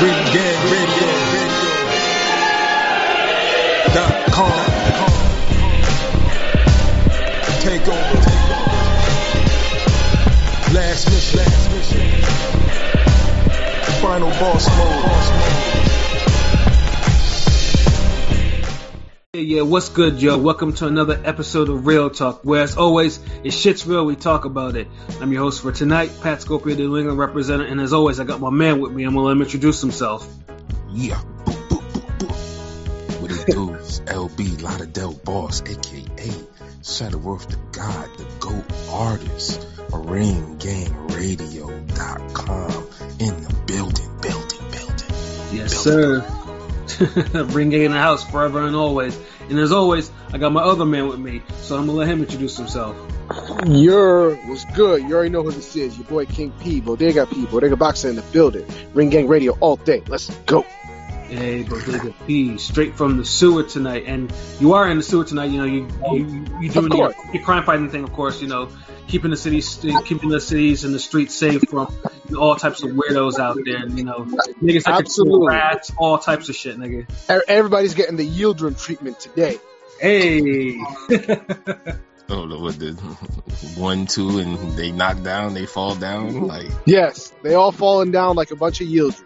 RingGameRadio.com. Take over. Last mission. Final boss mode. Yeah, what's good, yo? Welcome to another episode of Real Talk, where as always, if shit's real, we talk about it. I'm your host for tonight, Pat Scorpio, the New England representative, and as always, I got my man with me. I'm gonna let him introduce himself. Yeah, what it do is L.B. Lottadel Boss, a.k.a. Shadowworth, the God, the GOAT artist, RingGameRadio.com in the building. Yes, building. Sir. Ring Gang in the house forever and always. And as always, I got my other man with me, so I'm gonna let him introduce himself. What's good? You already know who this is. Your boy King P, Bodega P, Bodega Boxer in the building. Ring Gang Radio all day. Let's go. Hey, Bodega P, straight from the sewer tonight. And you are in the sewer tonight. You know, you doing your crime fighting thing, of course. You know, keeping the cities and the streets safe from all types of weirdos out there. You know, niggas like rats, all types of shit, nigga. Everybody's getting the Yildirim treatment today. Hey. I don't know what the 1, 2, and they knock down, they fall down. Like yes, they all falling down like a bunch of Yildirim.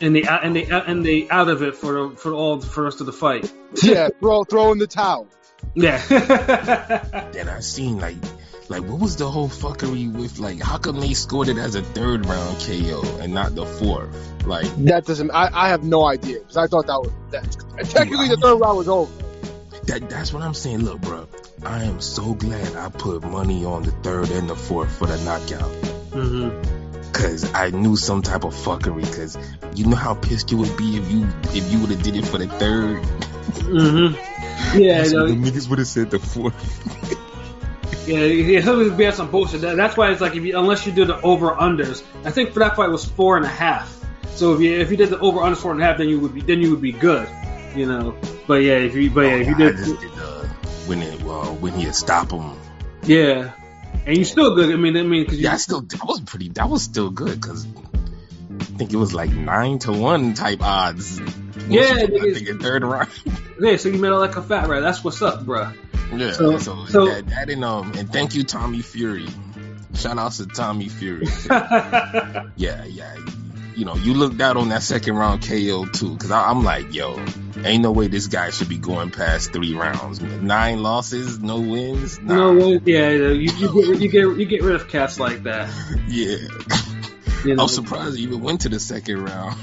And they out of it for the rest of the fight. Yeah, throw in the towel. Yeah. Then I seen like what was the whole fuckery with like how come they scored it as a 3rd round KO and not the 4th? Like that doesn't. I have no idea because I thought that technically the 3rd round was over. That's what I'm saying. Look, bro, I am so glad I put money on the 3rd and the 4th for the knockout. Mm-hmm. Cause I knew some type of fuckery. Cause you know how pissed you would be if you would have did it for the 3rd. Mm-hmm. Yeah, so the niggas would have said the 4th. Yeah, some would be some bullshit. That's why it's like unless you do the over unders. I think for that fight it was 4.5. So if you did the over unders 4.5, then you would be good. You know, but yeah, when he stop him. Yeah. And you still good? I mean, cause that was still good because I think it was like 9-1 type odds. Yeah, I think in 3rd round. Yeah, so you made it like a fat rat. That's what's up, bruh. Yeah. So that and thank you, Tommy Fury. Shout out to Tommy Fury. Yeah. You know, you looked out on that 2nd round KO too because I'm like, yo, ain't no way this guy should be going past 3 rounds. 9 losses, no wins. No wins. Yeah, you get rid of cats like that. Yeah, you know? I'm surprised he even went to the 2nd round.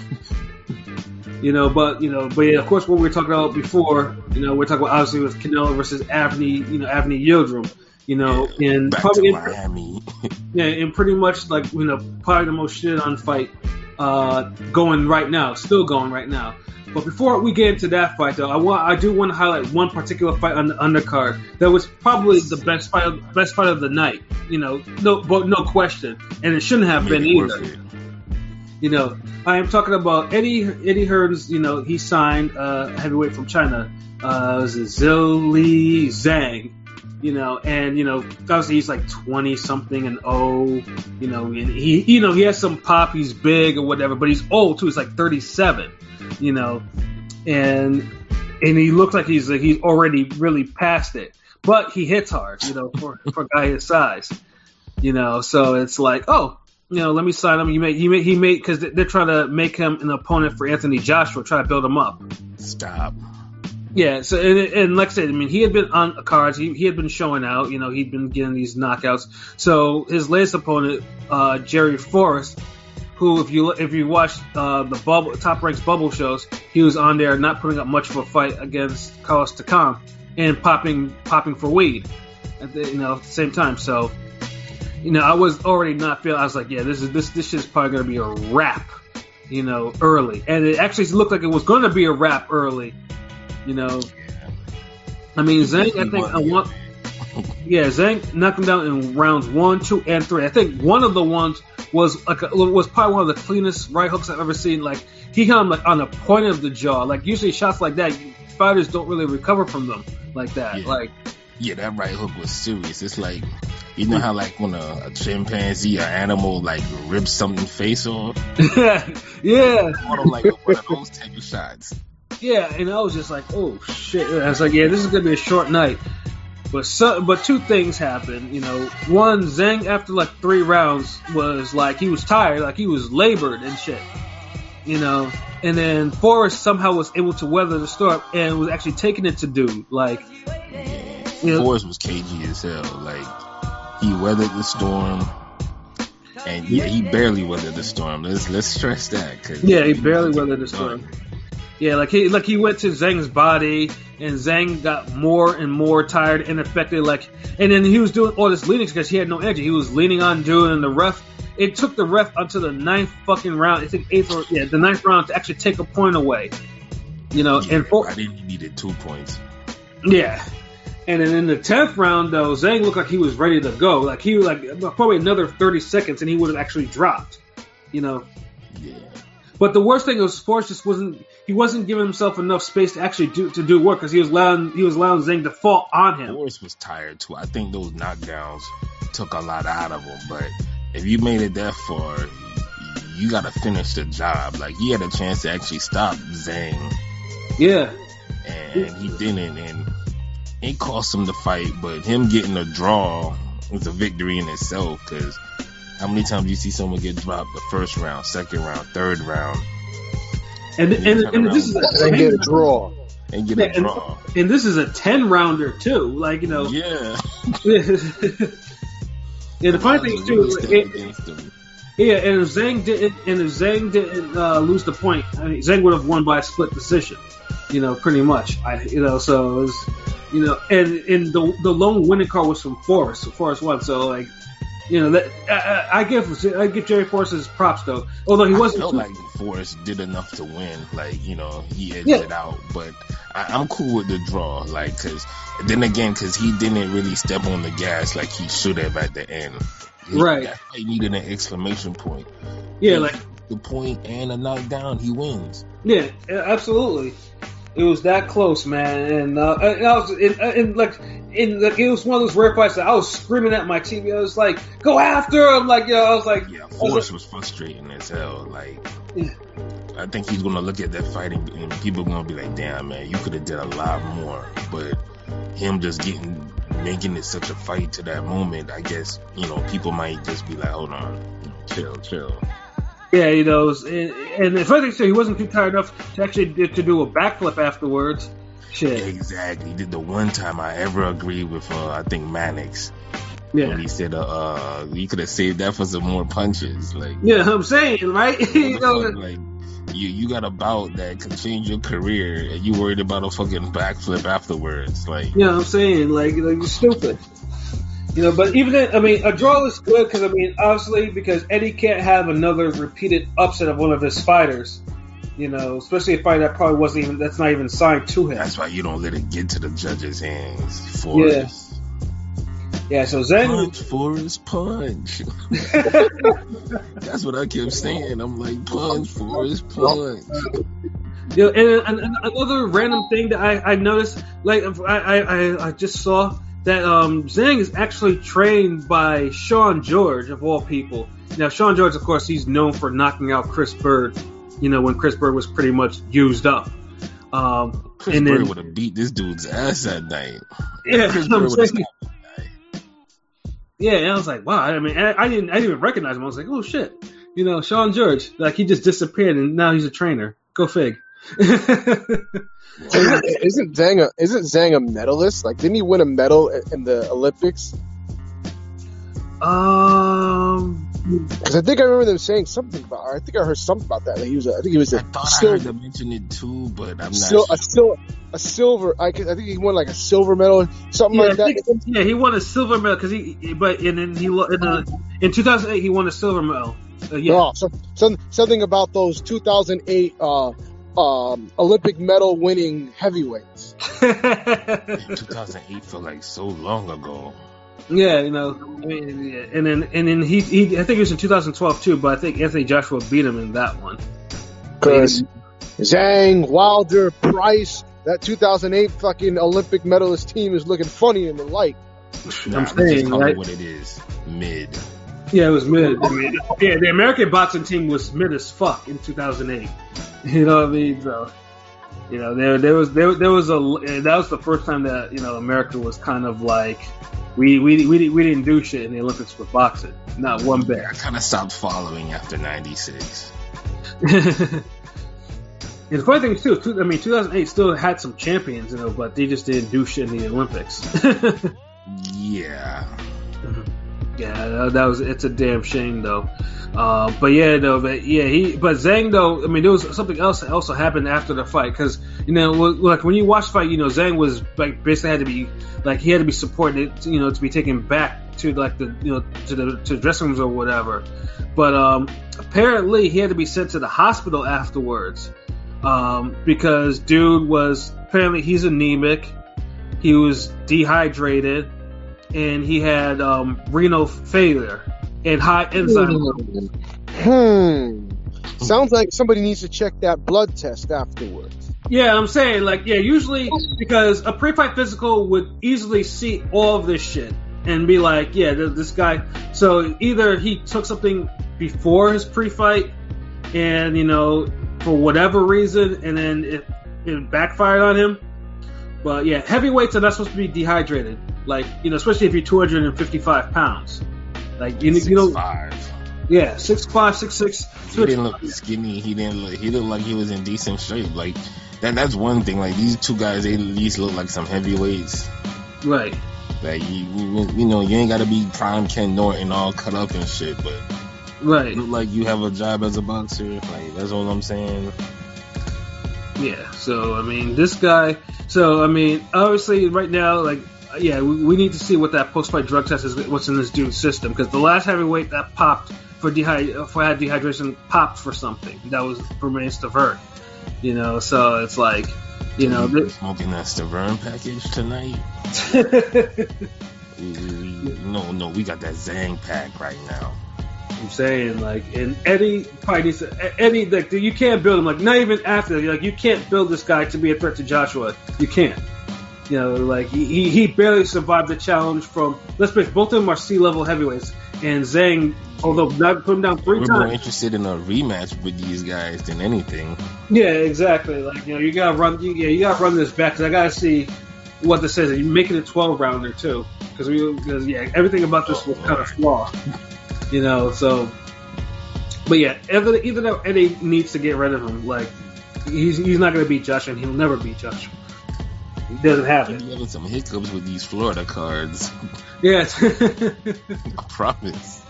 But yeah, of course, what we were talking about before, you know, we're talking about obviously with Canelo versus Avni, Avni Yildirim. You know, yeah, and back probably to Miami. Yeah, and pretty much like probably the most shit on fight still going right now. But before we get into that fight, though, I do want to highlight one particular fight on the undercard that was probably the best fight of the night. You know, no question, and it shouldn't have been either. You know, I am talking about Eddie Hearn's. You know, he signed a heavyweight from China, Zili Zhang. You know, and obviously he's like 20 something and old. You know, and he has some pop. He's big or whatever, but he's old too. He's like 37. You know, and he looks like he's already really past it, but he hits hard. You know, for a guy his size. You know, so it's like, oh, let me sign him. He made because they're trying to make him an opponent for Anthony Joshua. Try to build him up. Stop. Yeah, so and like I said, he had been on cards. He had been showing out. He'd been getting these knockouts. So his latest opponent, Jerry Forrest, who if you watch the Top Ranks bubble shows, he was on there not putting up much of a fight against Carlos Takam and popping for weed at the, at the same time. So I was already not feeling. I was like, yeah, this shit's probably gonna be a wrap, early. And it actually looked like it was gonna be a wrap early. Yeah. Zhang, I think Zhang knocked him down in rounds 1, 2, and 3. I think one of the ones was probably one of the cleanest right hooks I've ever seen. Like he hit him like on the point of the jaw. Like usually shots like that, fighters don't really recover from them like that. Yeah. Like Yeah, that right hook was serious. It's like, you know how like when a chimpanzee or animal like rips something's face off? Yeah. Like one of those type of shots. Yeah, and I was just like, oh shit. I was like, yeah, this is gonna be a short night. But two things happened, you know. One, Zhang after like 3 rounds was like he was tired, like he was labored and shit, you know. And then Forrest somehow was able to weather the storm and was actually taking it to dude. Like, yeah, you know? Forrest was cagey as hell. Like, he weathered the storm, and yeah, he barely weathered the storm. Let's stress that. Cause yeah, he barely weathered the storm. Yeah, like he went to Zhang's body, and Zhang got more and more tired and affected. Like, and then he was doing all this leaning because he had no energy. He was leaning on dude, and the ref. It took the ref until the 9th fucking round. It took the 9th round to actually take a point away. You know, yeah, and I think he needed 2 points. Yeah, and then in the 10th round though, Zhang looked like he was ready to go. Like he was like probably another 30 seconds, and he would have actually dropped. You know. Yeah. But the worst thing was Forrest just wasn't. He wasn't giving himself enough space to actually do work because he was allowing Zhang to fall on him. Forrest was tired too. I think those knockdowns took a lot out of him. But if you made it that far, you got to finish the job. Like, he had a chance to actually stop Zhang. Yeah. And he didn't. And it cost him the fight. But him getting a draw was a victory in itself because how many times do you see someone get dropped the first round, second round, third round? And this is a get a draw. And get a draw. And this is a 10-rounder too. Like, you know. Yeah. Yeah, the funny thing too is and if Zhang didn't lose the point, I mean, Zhang would have won by a split decision. You know, pretty much. So it was, you know, and the lone winning card was from Forrest. So Forrest won. So like, you know, that, I give Jerry Forrest his props though. Although he wasn't. I felt like Forrest did enough to win. Like, you know, he edged it out. But I'm cool with the draw. Like, because he didn't really step on the gas like he should have at the end. Right. He needed an exclamation point. Yeah, and like the point and a knockdown, he wins. Yeah, absolutely. It was that close, man, and it was one of those rare fights that I was screaming at my TV. I was like, "Go after him!" Like, yo, I was like, "Yeah." Forrest was frustrating as hell. Like, yeah. I think he's gonna look at that fight and people are gonna be like, "Damn, man, you could have did a lot more." But him just making it such a fight to that moment, I guess, you know, people might just be like, "Hold on, chill." Yeah, you know, and the funny thing too, he wasn't too tired enough to actually do a backflip afterwards. Shit. Exactly. He did the one time I ever agreed with, I think, Mannix. Yeah. When he said, you could have saved that for some more punches. Like, yeah, I'm saying, right? You know, like, you got a bout that could change your career, and you worried about a fucking backflip afterwards. Like, yeah, I'm saying, like you're stupid. You know, but even then, I mean, a draw is good because, I mean, obviously, because Eddie can't have another repeated upset of one of his fighters, you know, especially a fighter that probably that's not even signed to him. That's why you don't let it get to the judge's hands, Forrest. Yeah, so Zhang. Punch, Forrest, punch. That's what I kept saying. I'm like, punch, Forrest, punch. You know, and another random thing that I noticed, like, I just saw that Zhang is actually trained by Sean George, of all people. Now, Sean George, of course, he's known for knocking out Chris Byrd, you know, when Chris Byrd was pretty much used up. Chris Byrd would have beat this dudede's ass that night. Yeah, Chris Byrd would have stopped that night. Yeah, and I was like, wow. I mean, I didn't even recognize him. I was like, oh, shit. You know, Sean George, like, he just disappeared, and now he's a trainer. Go fig. Isn't Zhang a medalist? Like, didn't he win a medal in the Olympics? Because I think I remember them saying something about. Or I think I heard something about that. Like he was. I think he was. I heard them mention it too, but I'm not. A silver. I think he won like a silver medal, something like that. Yeah, he won a silver medal because he. But and then he in 2008 he won a silver medal. Something about those 2008. Olympic medal winning heavyweights. 2008 felt like so long ago. Yeah, you know, I mean, yeah. and then he I think it was in 2012 too, but I think Anthony Joshua beat him in that one. Because Zhang, Wilder, Price, That 2008 fucking Olympic medalist team is looking funny in the light. Nah, I'm saying, like, what it is, mid. Yeah, it was mid. I mean, yeah, the American boxing team was mid as fuck in 2008. You know what I mean? So, you know, there was that was the first time that, you know, America was kind of like, we didn't do shit in the Olympics with boxing. Not one bit. I kind of stopped following after '96. And the funny thing is, too, I mean, 2008 still had some champions, you know, but they just didn't do shit in the Olympics. Yeah. Yeah, that was. It's a damn shame, though. But yeah, though. But yeah, But Zhang, though. I mean, there was something else that also happened after the fight, because, you know, like when you watch the fight, you know, Zhang was like basically had to be like he had to be supported, you know, to be taken back to like the, you know, to dressing rooms or whatever. But apparently he had to be sent to the hospital afterwards, because dude was apparently he's anemic, he was dehydrated, and he had renal failure and high enzyme levels. Sounds like somebody needs to check that blood test afterwards. Yeah, I'm saying, like, yeah, usually, because a pre-fight physical would easily see all of this shit and be like, yeah, this guy. So either he took something before his pre-fight and, you know, for whatever reason, and then it backfired on him. But yeah, heavyweights are not supposed to be dehydrated. Like, you know, especially if you're 255 pounds. Like, you know, 6'5". Yeah, 6'5", 6'6". He didn't look skinny. He looked like he was in decent shape. Like, that's one thing. Like, these two guys, they at least look like some heavyweights. Right. Like, you know, you ain't got to be prime Ken Norton all cut up and shit, but right, look like you have a job as a boxer. Like, that's all I'm saying. Yeah, so, I mean, this guy... So, I mean, obviously, right now, like... Yeah, we need to see what that post-fight drug test is, what's in this dude's system, because the last heavyweight that popped for dehydration popped for something that was remains to burn, you know. So it's like, you know, smoking that Stavern package tonight. No, we got that Zhang pack right now. I'm saying, like, and Eddie probably needs to, Eddie, like, you can't build him, like, not even after, like, you can't build this guy to be a threat to Joshua. You can't. You know, like, he barely survived the challenge from, let's face, both of them are C-level heavyweights, and Zhang, although not put him down three times. We're more interested in a rematch with these guys than anything. Yeah, exactly. Like, you know, you gotta run this back, because I gotta see what this is. You're making a 12-rounder too, because yeah, everything about this was kind of flawed. You know, so, but yeah, either that, Eddie needs to get rid of him. Like, he's not gonna beat Joshua, and he'll never beat Joshua. It doesn't happen. You're having some hiccups with these Florida cards. Yes. I promise.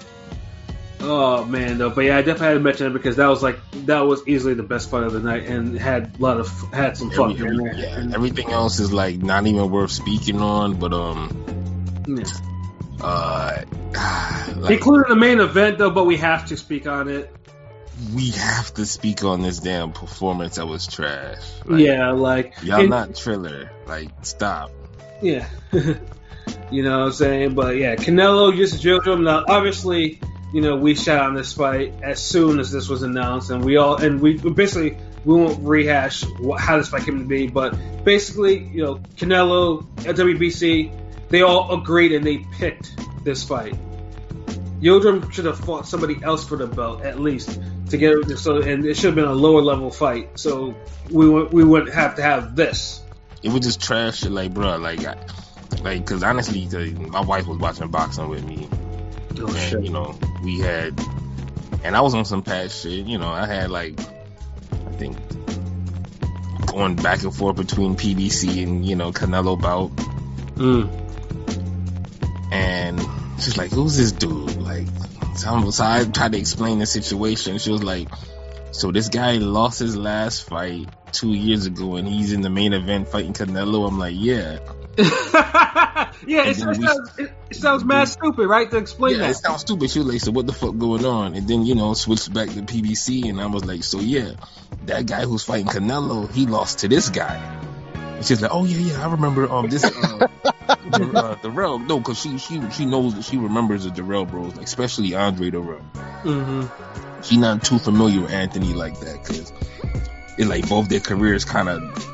Oh, man, though. But yeah, I definitely had to mention it because that was easily the best fight of the night and had some fun. Everything else is, like, not even worth speaking on, but, yeah. Like, including the main event, though, but we have to speak on it. We have to speak on this damn performance that was trash. Like, yeah, like... Y'all not Triller. Like, stop. Yeah. You know what I'm saying? But yeah, Canelo just drilled him. Now, obviously, you know, we shot on this fight as soon as this was announced, and we won't rehash how this fight came to be, but basically, you know, Canelo, WBC, they all agreed and they picked this fight. Yildirim should have fought somebody else for the belt, at least, to get so, and it should have been a lower level fight. So we wouldn't have to have this. It was just trash shit, like, bro, like, because honestly, my wife was watching boxing with me, and you know, and I was on some past shit. You know, I had like, I think, going back and forth between PBC and, you know, Canelo bout, and. She's like, who's this dude? Like, so I tried to explain the situation. She was like, so this guy lost his last fight 2 years ago, and he's in the main event fighting Canelo. I'm like, yeah. Yeah, it sounds mad stupid, right? To explain that. It sounds stupid. She was like, so what the fuck going on? And then, you know, switched back to PBC, and I was like, so yeah, that guy who's fighting Canelo, he lost to this guy. And she's like, oh, yeah, I remember this... Dirrell, no, because she knows that she remembers the Dirrell bros, like, especially Andre Dirrell. Mm-hmm. She's not too familiar with Anthony like that because it, like, both their careers kind of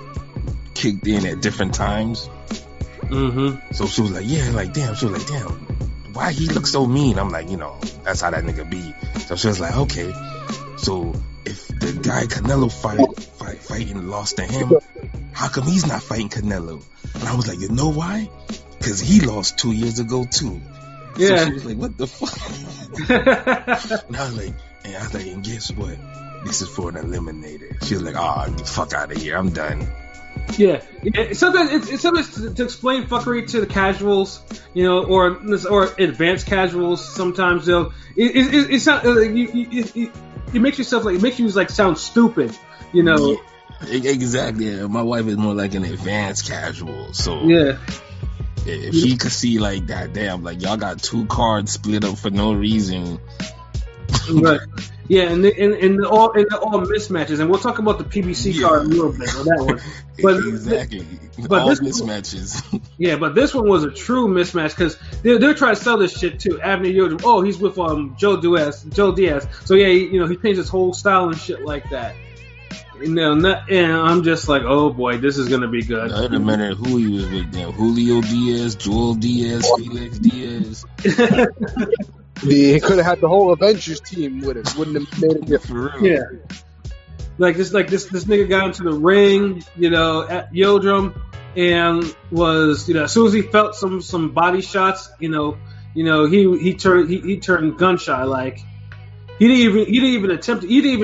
kicked in at different times. Mm-hmm. So she was like, yeah, like, damn. She was like, damn, why he look so mean? I'm like, you know, that's how that nigga be. So she was like, okay, so if the guy Canelo fighting lost to him, how come he's not fighting Canelo? And I was like, you know why? Because he lost 2 years ago too. Yeah. So she was like, what the fuck? And I was like, and guess what? This is for an eliminator. She was like, oh, get the fuck out of here. I'm done. Yeah. Sometimes to explain fuckery to the casuals, you know, or advanced casuals, sometimes they'll, it's not, it makes yourself like, it makes you like sound stupid, you know? Yeah, exactly. Yeah. My wife is more like an advanced casual. So yeah. If she could see like that, damn, like y'all got two cards split up for no reason. Right. Yeah, and they're all mismatches, and we'll talk about the PBC card in a little bit on that one. But exactly, but all mismatches. Yeah, but this one was a true mismatch because they're trying to sell this shit too. Abner Yoju, oh, he's with Joe Diaz. So yeah, he changed his whole style and shit like that. And I'm just like, oh boy, this is gonna be good. No, it didn't matter who he was with. Now, Julio Diaz, Joel Diaz, Felix Diaz. He could have had the whole Avengers team with it. Wouldn't have made a difference. Yeah. This nigga got into the ring, at Yildirim, and was, as soon as he felt some body shots, he turned gun shy. Like he didn't even attempt to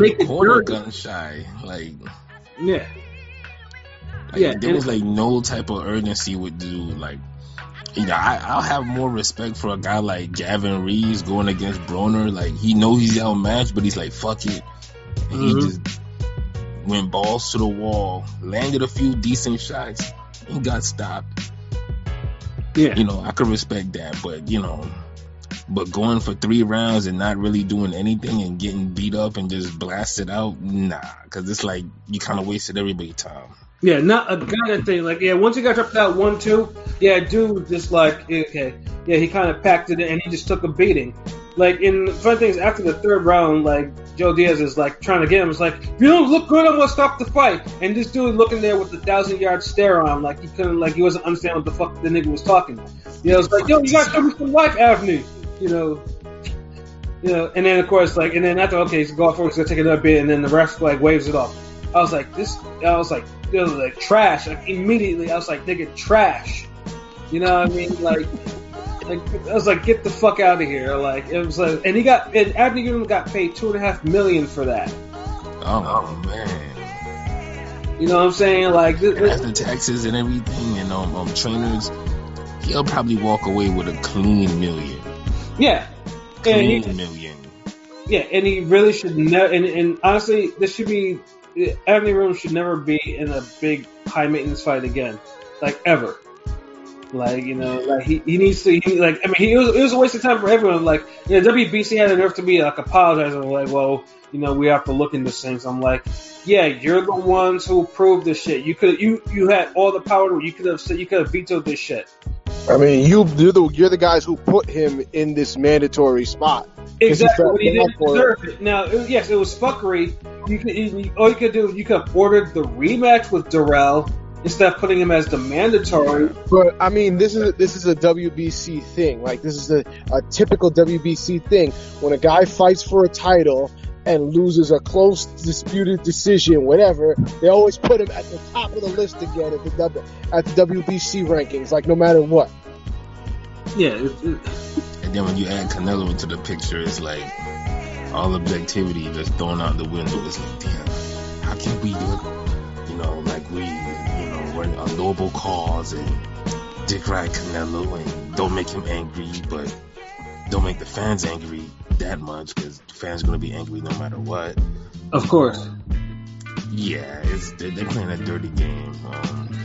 make it dirty. Gun shy, like yeah, like, yeah. There was like no type of urgency with dude, like. I'll have more respect for a guy like Gavin Reeves going against Broner. Like, he knows he's outmatched, but he's like, fuck it. And he just went balls to the wall, landed a few decent shots, and got stopped. Yeah. I could respect that, but, but going for 3 rounds and not really doing anything and getting beat up and just blasted out, nah. Because it's like, you kind of wasted everybody's time. Yeah, not a kind of thing. Like, yeah, once he got dropped out 1-2, yeah, dude just like, okay. Yeah, he kind of packed it in and he just took a beating. Like, and the funny thing is, after the 3rd round, like, Joe Diaz is like trying to get him. It's like, if you don't look good, I'm going to stop the fight. And this dude looking there with the 1,000-yard stare on, like, he wasn't understanding what the fuck the nigga was talking. It's like, yo, you got to show me some life, Avni. And then, of course, like, and then after, okay, he's going forward, he's going to take another bit, and then the ref, like, waves it off. I was like, trash. Like, immediately, I was like, nigga, trash. You know what I mean? I was like, get the fuck out of here. Like, it was like, and Abner Yoju got paid $2.5 million for that. Oh, man. You know what I'm saying? Like, after taxes and everything, and trainers, he'll probably walk away with a clean $1 million. Yeah. Clean $1 million. Yeah, and he really should never, and honestly, this should be. Avni Yildirim should never be in a big high maintenance fight again, like ever. Like he needs to. It was a waste of time for everyone. Like WBC had the nerve to be like apologizing, like, well, we have to look into things. I'm like, yeah, you're the ones who approved this shit. You had all the power. You could have vetoed this shit. I mean, you're the guys who put him in this mandatory spot. Exactly, he didn't deserve it. Now, yes, it was fuckery. You could have ordered the rematch with Dirrell instead of putting him as the mandatory. But I mean, this is a WBC thing. Like, this is a typical WBC thing. When a guy fights for a title and loses a close disputed decision, whatever, they always put him at the top of the list again at the WBC rankings. Like, no matter what. Yeah. And then when you add Canelo into the picture, it's like all objectivity just thrown out the window. It's like, damn, how can we look, like we're a noble cause and dick ride Canelo and don't make him angry, but don't make the fans angry that much because the fans are going to be angry no matter what. Of course. Yeah, they're playing a dirty game.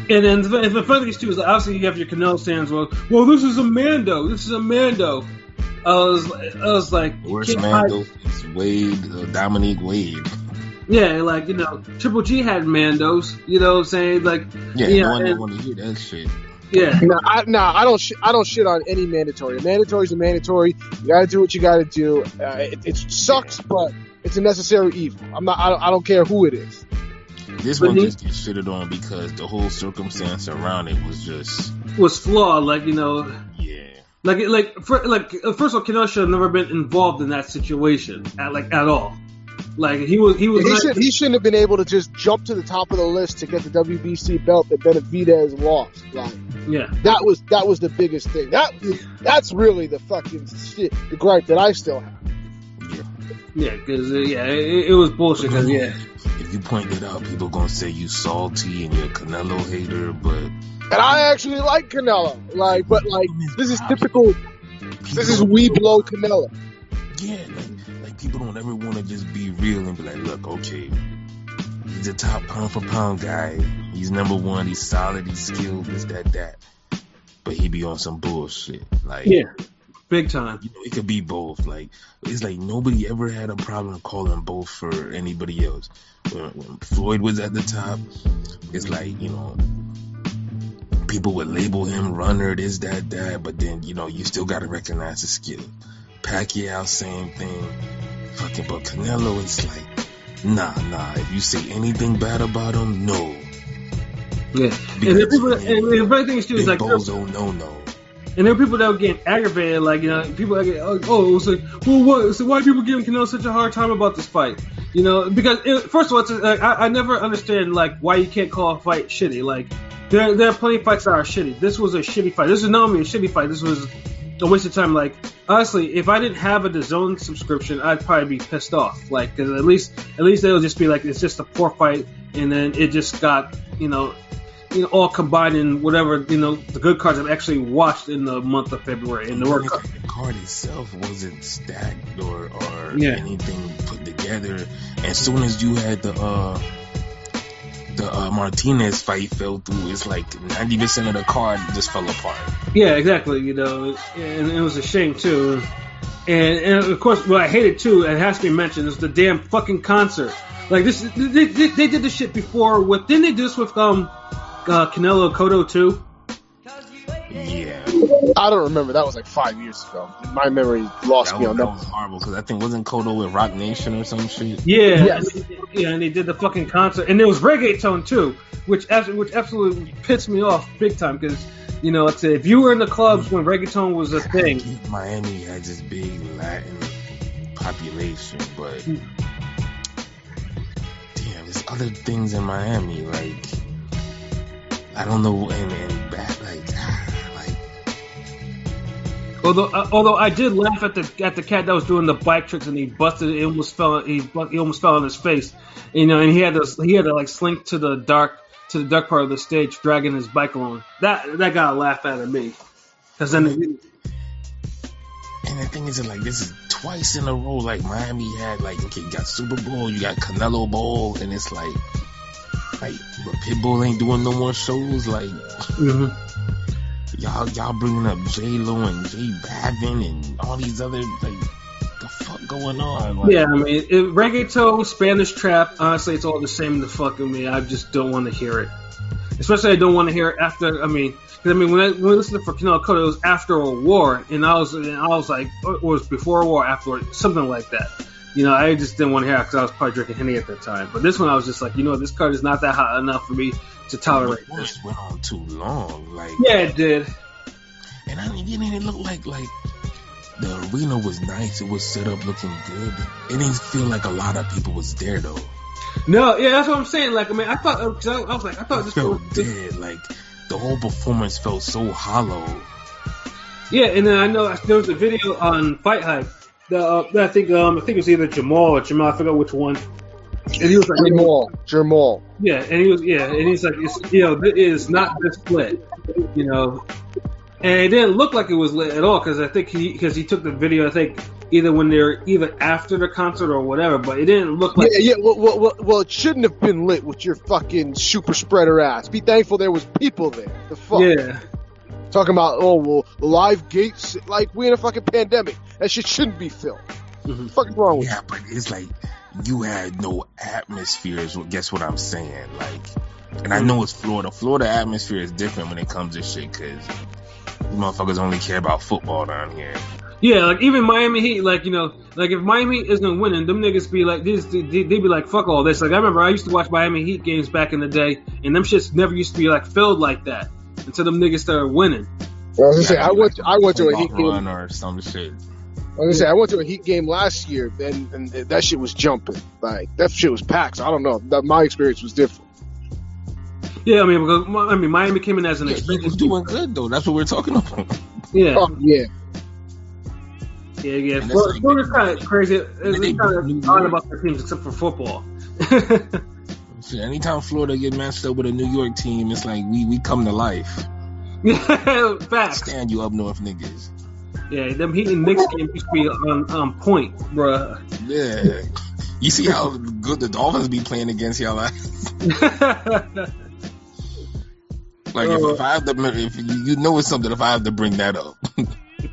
And then the funny thing too is, obviously you have your Canelo stands. Well, this is a Mando. This is a Mando. I was like, worst Mando is Dominique Wade. Yeah, like Triple G had Mandos. You know what I'm saying? Like, yeah, no one want to hear that shit. Yeah. I don't shit on any mandatory. A mandatory is a mandatory. You gotta do what you gotta do. It sucks, but it's a necessary evil. I don't care who it is. This one just gets shitted on because the whole circumstance around it was flawed. Like, you know, yeah. Like, first of all, Canelo should have never been involved in that situation at all. Like, he was. He shouldn't have been able to just jump to the top of the list to get the WBC belt that Benavidez lost. Like, yeah, that was the biggest thing. That's really the fucking shit, the gripe that I still have. Yeah, because it was bullshit. Cause, if you point it out, people gonna say you salty and you're a Canelo hater, but. And I actually like Canelo, but this is typical. This is we blow Canelo. Yeah, like people don't ever want to just be real and be like, look, okay, he's a top pound for pound guy. He's number one. He's solid. He's skilled. This, that. But he be on some bullshit. Like, yeah, big time. You know, it could be both. Like, it's like nobody ever had a problem calling both for anybody else. When Floyd was at the top, it's like, you know, people would label him runner, this, that, but then, you know, you still got to recognize the skill. Pacquiao, same thing. Fucking, but Canelo, it's like, nah. If you say anything bad about him, no. Yeah. Because, and the people, and the funny thing is too, is like, bozo, no. And there are people that were getting aggravated, like, you know, people that get, so why are people giving Canelo such a hard time about this fight? You know, because first of all, I never understand like why you can't call a fight shitty. Like, there are plenty of fights that are shitty. This was a shitty fight. This is not only a shitty fight. This was a waste of time. Like, honestly, if I didn't have a DAZN subscription, I'd probably be pissed off. Like, because at least it'll just be like it's just a poor fight, and then it just got, you know. You know, all combined in whatever, you know, the good cards I've actually watched in the month of February. And the card itself wasn't stacked or anything put together. As soon as you had the Martinez fight fell through, it's like 90% of the card just fell apart. Yeah, exactly. You know, and it was a shame too. And of course, what I hated too, and it has to be mentioned, is the damn fucking concert. Like this, they did this shit before. With then they did this with Canelo Cotto too. Yeah, I don't remember. That was like 5 years ago. My memory lost me on that. That was horrible because I think wasn't Cotto with Rock Nation or some shit. Yeah, yes. And they did the fucking concert, and it was reggaeton too, which absolutely pissed me off big time because, you know, it's if you were in the clubs when reggaeton was a thing. Miami had this big Latin population, but damn, there's other things in Miami like. I don't know, and back like. Although I did laugh at the cat that was doing the bike tricks and he busted, it almost fell. He almost fell on his face, you know. And he had to like slink to the dark part of the stage, dragging his bike along. That got a laugh out of me, because then. And the thing is, like, this is twice in a row. Like Miami had like, okay, you got Super Bowl, you got Canelo Bowl, and it's like. Like, but Pitbull ain't doing no more shows. Like, y'all bringing up J Lo and J Balvin and all these other like, the fuck going on? Like, yeah, I mean, reggaeton, Spanish trap. Honestly, it's all the same to fucking me. I just don't want to hear it. Especially, I don't want to hear it after. I mean, when I listened for Canelo Cotto, it was after a war, and I was like, or it was before a war, afterward, something like that. You know, I just didn't want to hear it because I was probably drinking Henny at that time. But this one, I was just like, you know, this card is not that hot enough for me to tolerate. This went on too long. Like, yeah, it did. And I mean, it looked like the arena was nice. It was set up looking good. It didn't feel like a lot of people was there though. No, yeah, that's what I'm saying. Like, I mean, I thought I was like, I thought this felt dead. Like, the whole performance felt so hollow. Yeah, and then I know there was a video on Fight Hype. I think it was either Jamal. I forgot which one. And he was like Jamal. Yeah, and he was and he's like, it's, you know, it is not this lit, you know, and it didn't look like it was lit at all because I think he took the video. I think either after the concert or whatever, but it didn't look like. Yeah. Well, it shouldn't have been lit with your fucking super spreader ass. Be thankful there was people there. The fuck. Yeah. Talking about, live gates, like, we're in a fucking pandemic. That shit shouldn't be filled. Mm-hmm. Fucking wrong with you. Yeah, but it's like, you had no atmosphere, guess what I'm saying? Like, and I know it's Florida. Florida atmosphere is different when it comes to shit, because you motherfuckers only care about football down here. Yeah, like even Miami Heat, like, you know, like if Miami Heat isn't winning, them niggas be like, they be like, fuck all this. Like I remember I used to watch Miami Heat games back in the day, and them shits never used to be like filled like that until them niggas started winning. Well, I was gonna say I went to a Heat game or some shit. I was gonna say I went to a Heat game last year, and that shit was jumping. Like that shit was packed. So I don't know. My experience was different. Yeah, I mean, because Miami came in as an expected. Was doing good though. That's what we're talking about. Yeah. Oh, yeah. Yeah. Well, it's like, kind of crazy. It's kind of odd about their teams except for football. See, anytime Florida get matched up with a New York team, it's like we come to life. Yeah, facts. Stand you up north niggas. Yeah, them Heat and Knicks game used to be on point, bruh. Yeah. You see how good the Dolphins be playing against y'all. Like if I have to, if you know it's something, if I have to bring that up.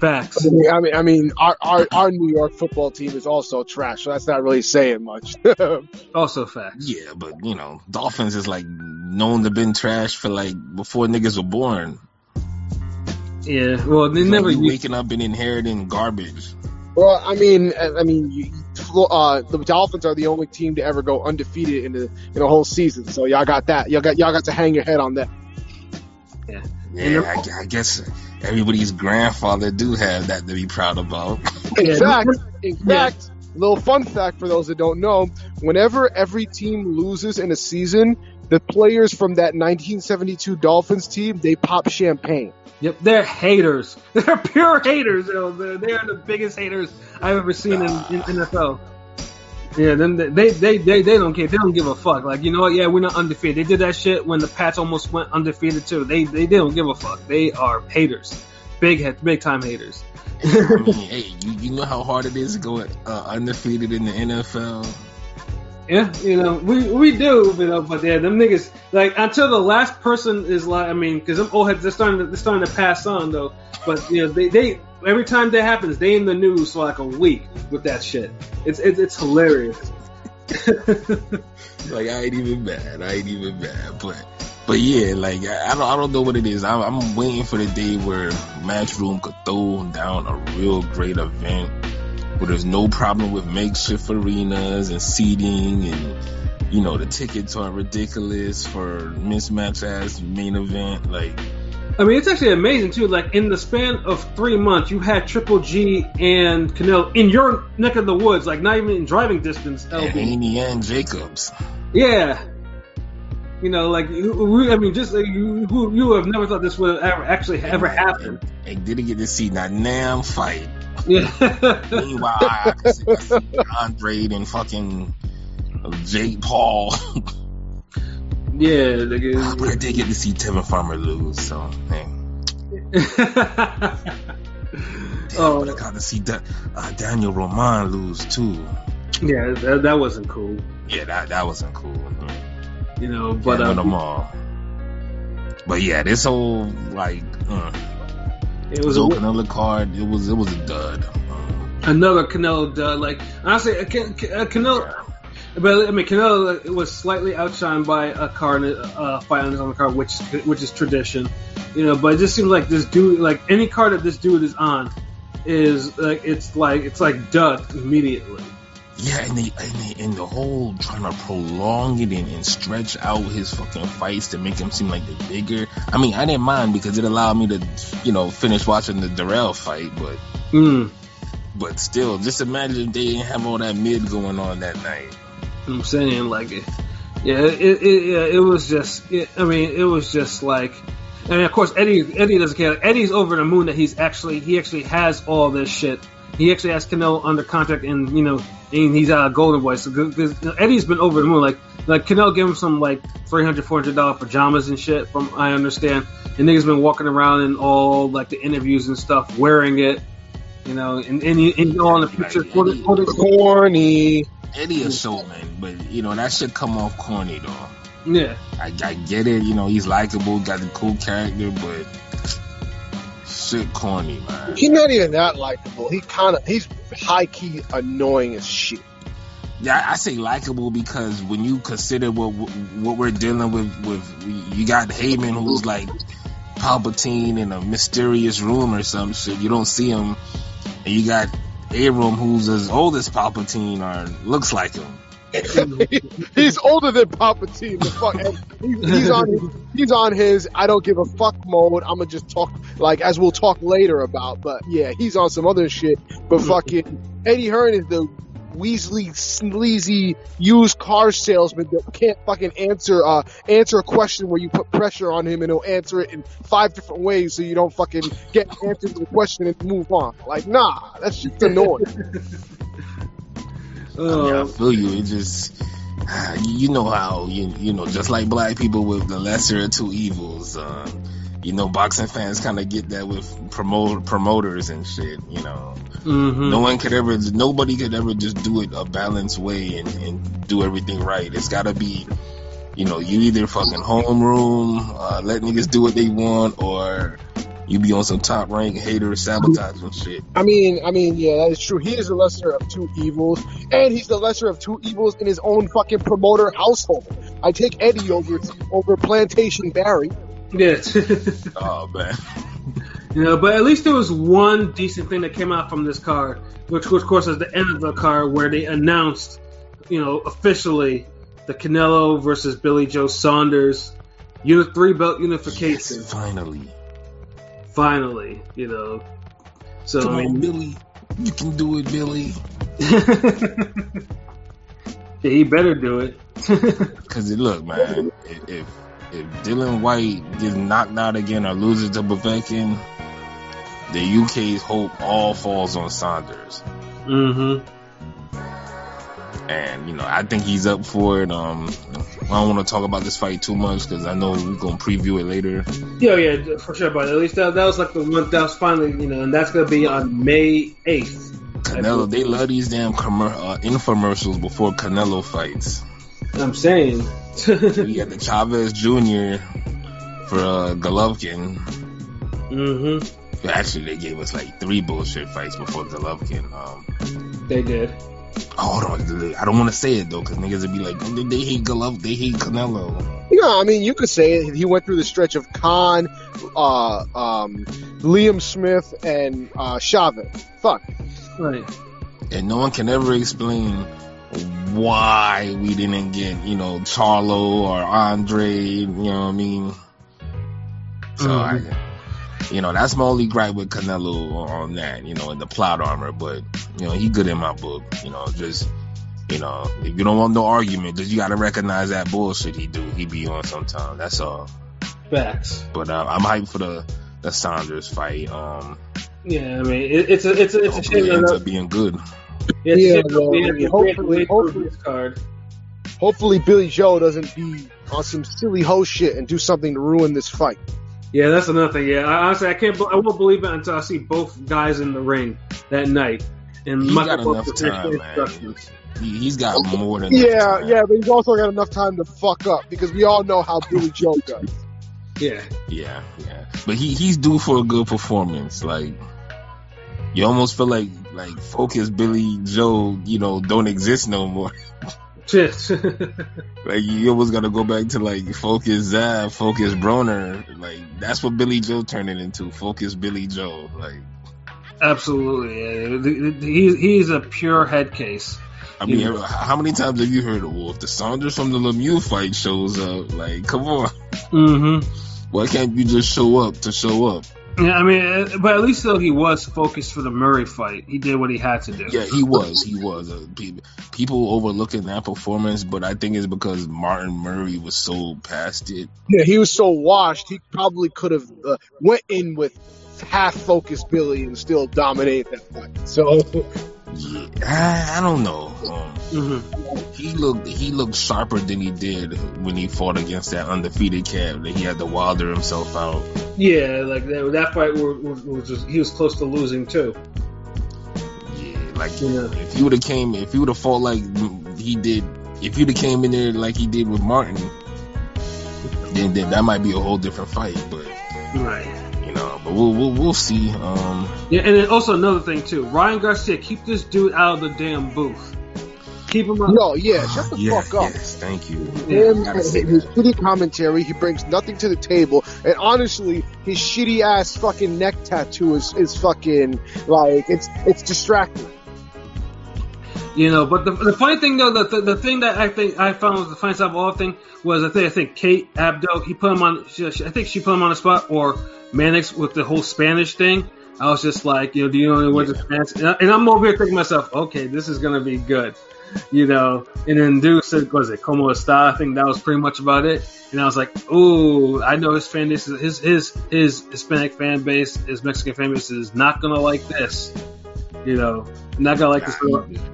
Facts. I mean, our New York football team is also trash, so that's not really saying much. Also facts. Yeah, but you know, Dolphins is like known to been trash for like before niggas were born. Yeah, well, they it's never like waking up and inheriting garbage. Well, the Dolphins are the only team to ever go undefeated in the whole season, so y'all got that. Y'all got to hang your head on that. Yeah. Yeah, I guess everybody's grandfather do have that to be proud about. In fact, little fun fact for those that don't know, whenever every team loses in a season, the players from that 1972 Dolphins team, they pop champagne. Yep, they're haters. They're pure haters. You know, they're the biggest haters I've ever seen in NFL. Yeah, then they don't care. They don't give a fuck. Like, you know what? Yeah, we're not undefeated. They did that shit when the Pats almost went undefeated too. They don't give a fuck. They are haters, big time haters. I mean, hey, you know how hard it is to go undefeated in the NFL. Yeah, you know we do, you know, but yeah, them niggas like until the last person is like, I mean, because them old heads they're starting to pass on though. But you know they every time that happens, they in the news for like a week with that shit. It's hilarious. Like I ain't even mad. But yeah, like I don't know what it is. I'm waiting for the day where Matchroom could throw down a real great event where there's no problem with makeshift arenas and seating, and you know the tickets are ridiculous for mismatch ass main event like. I mean, it's actually amazing, too. Like, in the span of 3 months, you had Triple G and Canelo in your neck of the woods. Like, not even in driving distance, L.B. and Jacobs. Yeah. You know, like, you have never thought this would have ever happened. And didn't get to see that Nam fight. Yeah. Meanwhile, I see Andre and fucking Jake Paul. Yeah, but I did get to see Tevin Farmer lose, so man. But I got to see Daniel Roman lose too. Yeah, that wasn't cool. Yeah, that wasn't cool. You know, but them all. But yeah, this whole like it was another card. It was a dud. Another Canelo dud. Like honestly, Canelo. Yeah. But I mean, Canelo was slightly outshined by a fight on the card, which is tradition, you know. But it just seems like this dude, like any card that this dude is on, is like it's like dud immediately. Yeah, and the whole trying to prolong it and stretch out his fucking fights to make him seem like the bigger. I mean, I didn't mind because it allowed me to, you know, finish watching the Dirrell fight, but. But still, just imagine if they didn't have all that mid going on that night. I'm saying, like, it was just like, and of course Eddie doesn't care. Like, Eddie's over the moon that he actually has all this shit. He actually has Canelo under contract, and you know, and he's out of Golden Boy. So Eddie's been over the moon. Like Canelo gave him some like $300, $400 pajamas and shit. From I understand, and niggas been walking around in all like the interviews and stuff wearing it, you know, and you on the picture, corny. Eddie is so man, but you know that should come off corny though. Yeah, I get it. You know he's likable, got the cool character, but shit, corny man. He's not even that likable. He's high key annoying as shit. Yeah, I say likable because when you consider what we're dealing with you got Heyman who's like Palpatine in a mysterious room or some shit. You don't see him And you got Abram, who's as old as Palpatine, or looks like him. He's older than Palpatine. The fuck, he's on his I don't give a fuck mode. I'm gonna just talk, like, as we'll talk later about. But yeah, he's on some other shit. But fucking Eddie Hearn is the Weasley, sleazy used car salesman that can't fucking answer a question where you put pressure on him and he'll answer it in 5 different ways so you don't fucking get answered to the question and move on. Like, nah, that shit's annoying. Yeah, I feel you. It just, you know how, you know, just like black people with the lesser of two evils, you know, boxing fans kind of get that with promoters and shit, you know. Mm-hmm. Nobody could ever just do it a balanced way and do everything right. It's got to be, you know, you either fucking homeroom, let niggas do what they want, or you be on some top rank hater sabotage and shit. I mean, yeah, that is true. He is the lesser of two evils, and he's the lesser of two evils in his own fucking promoter household. I take Eddie over Plantation Barry. Yeah. Oh man. You know, but at least there was one decent thing that came out from this card, which of course is the end of the card where they announced, you know, officially the Canelo versus Billy Joe Saunders Unit 3 belt unification. Yes, finally, you know. So come on, Billy, you can do it, Billy. Yeah, he better do it. Because look, man, if Dylan White gets knocked out again or loses to Povetkin, the UK's hope all falls on Saunders. Mm-hmm. And, you know, I think he's up for it. I don't want to talk about this fight too much because I know we're going to preview it later. Yeah, for sure. But at least that was like the month that was finally, you know, and that's going to be on May 8th. Canelo, they love these damn infomercials before Canelo fights. I'm saying. We got the Chavez Jr. for Golovkin. Mm-hmm. Actually, they gave us like 3 bullshit fights before Golovkin. They did. Hold on, I don't want to say it though, because niggas would be like, they hate Golovkin, they hate Canelo. No, I mean, you could say it. He went through the stretch of Khan, Liam Smith, and Chavez. Fuck. Right. And no one can ever explain why we didn't get, you know, Charlo or Andre, you know what I mean? So, I, you know, that's my only gripe with Canelo on that, you know, in the plot armor. But, you know, he good in my book. You know, just, you know, if you don't want no argument, just you got to recognize that bullshit he do. He be on sometimes. That's all. Facts. But I'm hyped for the Saunders fight. Yeah, I mean, it's a shame it ends up being good. Hopefully Billy Joe doesn't be on some silly hoe shit and do something to ruin this fight. Yeah, that's another thing. Yeah, honestly, I won't believe it until I see both guys in the ring that night. And he's got enough time, man. He's got more than enough time. Yeah, but he's also got enough time to fuck up because we all know how Billy Joe does. Yeah. But he's due for a good performance. Like, you almost feel like Focus Billy Joe, you know, don't exist no more. Like, you almost gotta go back to like Focus Zab, Focus Broner. Like, that's what Billy Joe turned it into. Focus Billy Joe. Like, absolutely. Yeah. He's a pure head case. I mean, how many times have you heard of Wolf? The Saunders from the Lemieux fight shows up. Like, come on. Mm-hmm. Why can't you just show up to show up? Yeah, I mean, but at least though he was focused for the Murray fight. He did what he had to do. Yeah, he was. People overlooking that performance, but I think it's because Martin Murray was so past it. Yeah, he was so washed. He probably could have went in with half focused Billy and still dominated that fight. So. Yeah, I don't know. He looked sharper than he did when he fought against that undefeated cat that he had to Wilder himself out. Yeah, like that fight was just, he was close to losing too. Yeah, like if he would have fought like he did, if he would have came in there like he did with Martin, then that might be a whole different fight. But right. You know, but we'll see. Yeah, and then also another thing too, Ryan Garcia, keep this dude out of the damn booth. Keep him up. No, yeah, shut the fuck up. Yes, thank you. His shitty commentary, he brings nothing to the table. And honestly, his shitty ass fucking neck tattoo is fucking like it's distracting. You know, but the funny thing though, the thing that I think I found was the funniest of all thing was I think Kate Abdo, he put him on. I think she put him on the spot, or Mannix with the whole Spanish thing. I was just like, you know, do you know what the Spanish? And I'm over here thinking to myself, okay, this is gonna be good, you know. And then dude said, "Was it como está?" I think that was pretty much about it. And I was like, "Ooh, I know his fan base, his Hispanic fan base, his Mexican fan base is not gonna like this." You know, not gonna like this.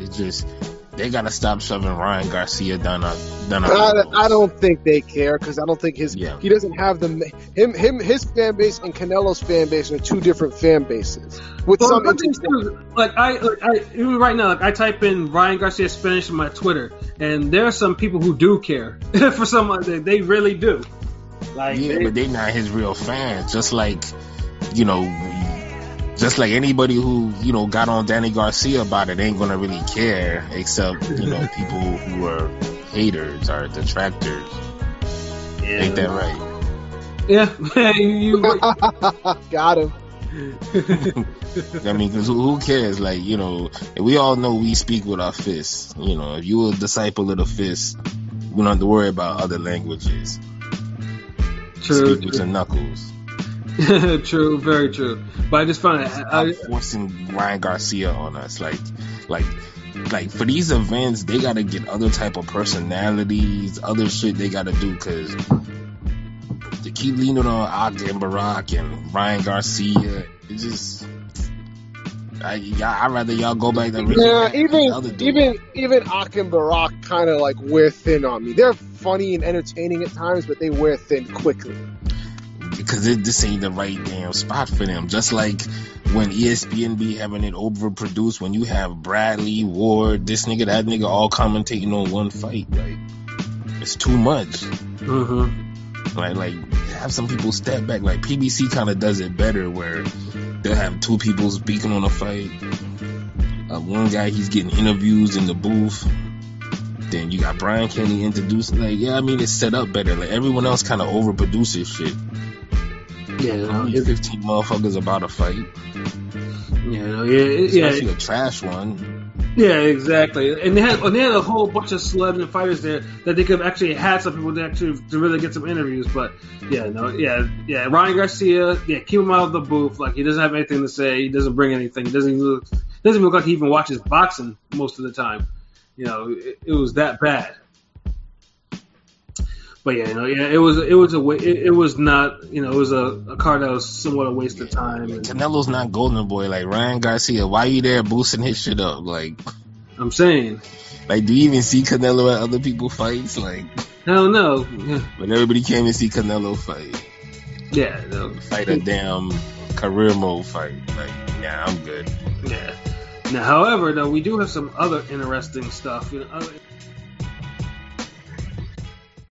It's just they gotta stop shoving Ryan Garcia down. I don't think they care because I don't think he doesn't have his fan base and Canelo's fan base are two different fan bases. With right now, I type in Ryan Garcia Spanish in my Twitter, and there are some people who do care for some. They really do. But they're not his real fans. Just like anybody who, you know, got on Danny Garcia about it ain't going to really care, except, you know, people who are haters or detractors. Yeah. Ain't that right? Yeah. You got him. I mean, because who cares? Like, you know, we all know we speak with our fists. You know, if you're a disciple of the fist, we don't have to worry about other languages. True. Speak with your knuckles. True, very true. But I just found it. I'm forcing Ryan Garcia on us, like for these events, they gotta get other type of personalities, other shit they gotta do, because to keep leaning on Ogden and Barack and Ryan Garcia, it's just. I'd rather y'all go back to even Ak and Barak kind of like wear thin on me. They're funny and entertaining at times, but they wear thin quickly. Because this ain't the right damn spot for them. Just like when ESPN be having it overproduced, when you have Bradley, Ward, this nigga, that nigga, all commentating on one fight. Like, it's too much. Mm-hmm. Like have some people step back. Like, PBC kind of does it better where they'll have two people speaking on a fight. One guy, he's getting interviews in the booth. Then you got Brian Kenny introducing. Like, yeah, I mean, it's set up better. Like, everyone else kind of overproduces shit. Yeah, 15 motherfuckers about a fight. Especially a trash one. Yeah, exactly. And they had a whole bunch of celebrity fighters there that they could have actually had some people to really get some interviews. But Ryan Garcia, keep him out of the booth. Like, he doesn't have anything to say. He doesn't bring anything. He doesn't even look like he even watches boxing most of the time. You know, it was that bad. But it was a card that was somewhat a waste of time. Canelo's not golden boy like Ryan Garcia. Why are you there boosting his shit up? Like, I'm saying, like, do you even see Canelo at other people fights? Like, hell no. When everybody came to see Canelo fight, fight a damn career mode fight. Like, nah, I'm good. Yeah. Now, however, though, we do have some other interesting stuff.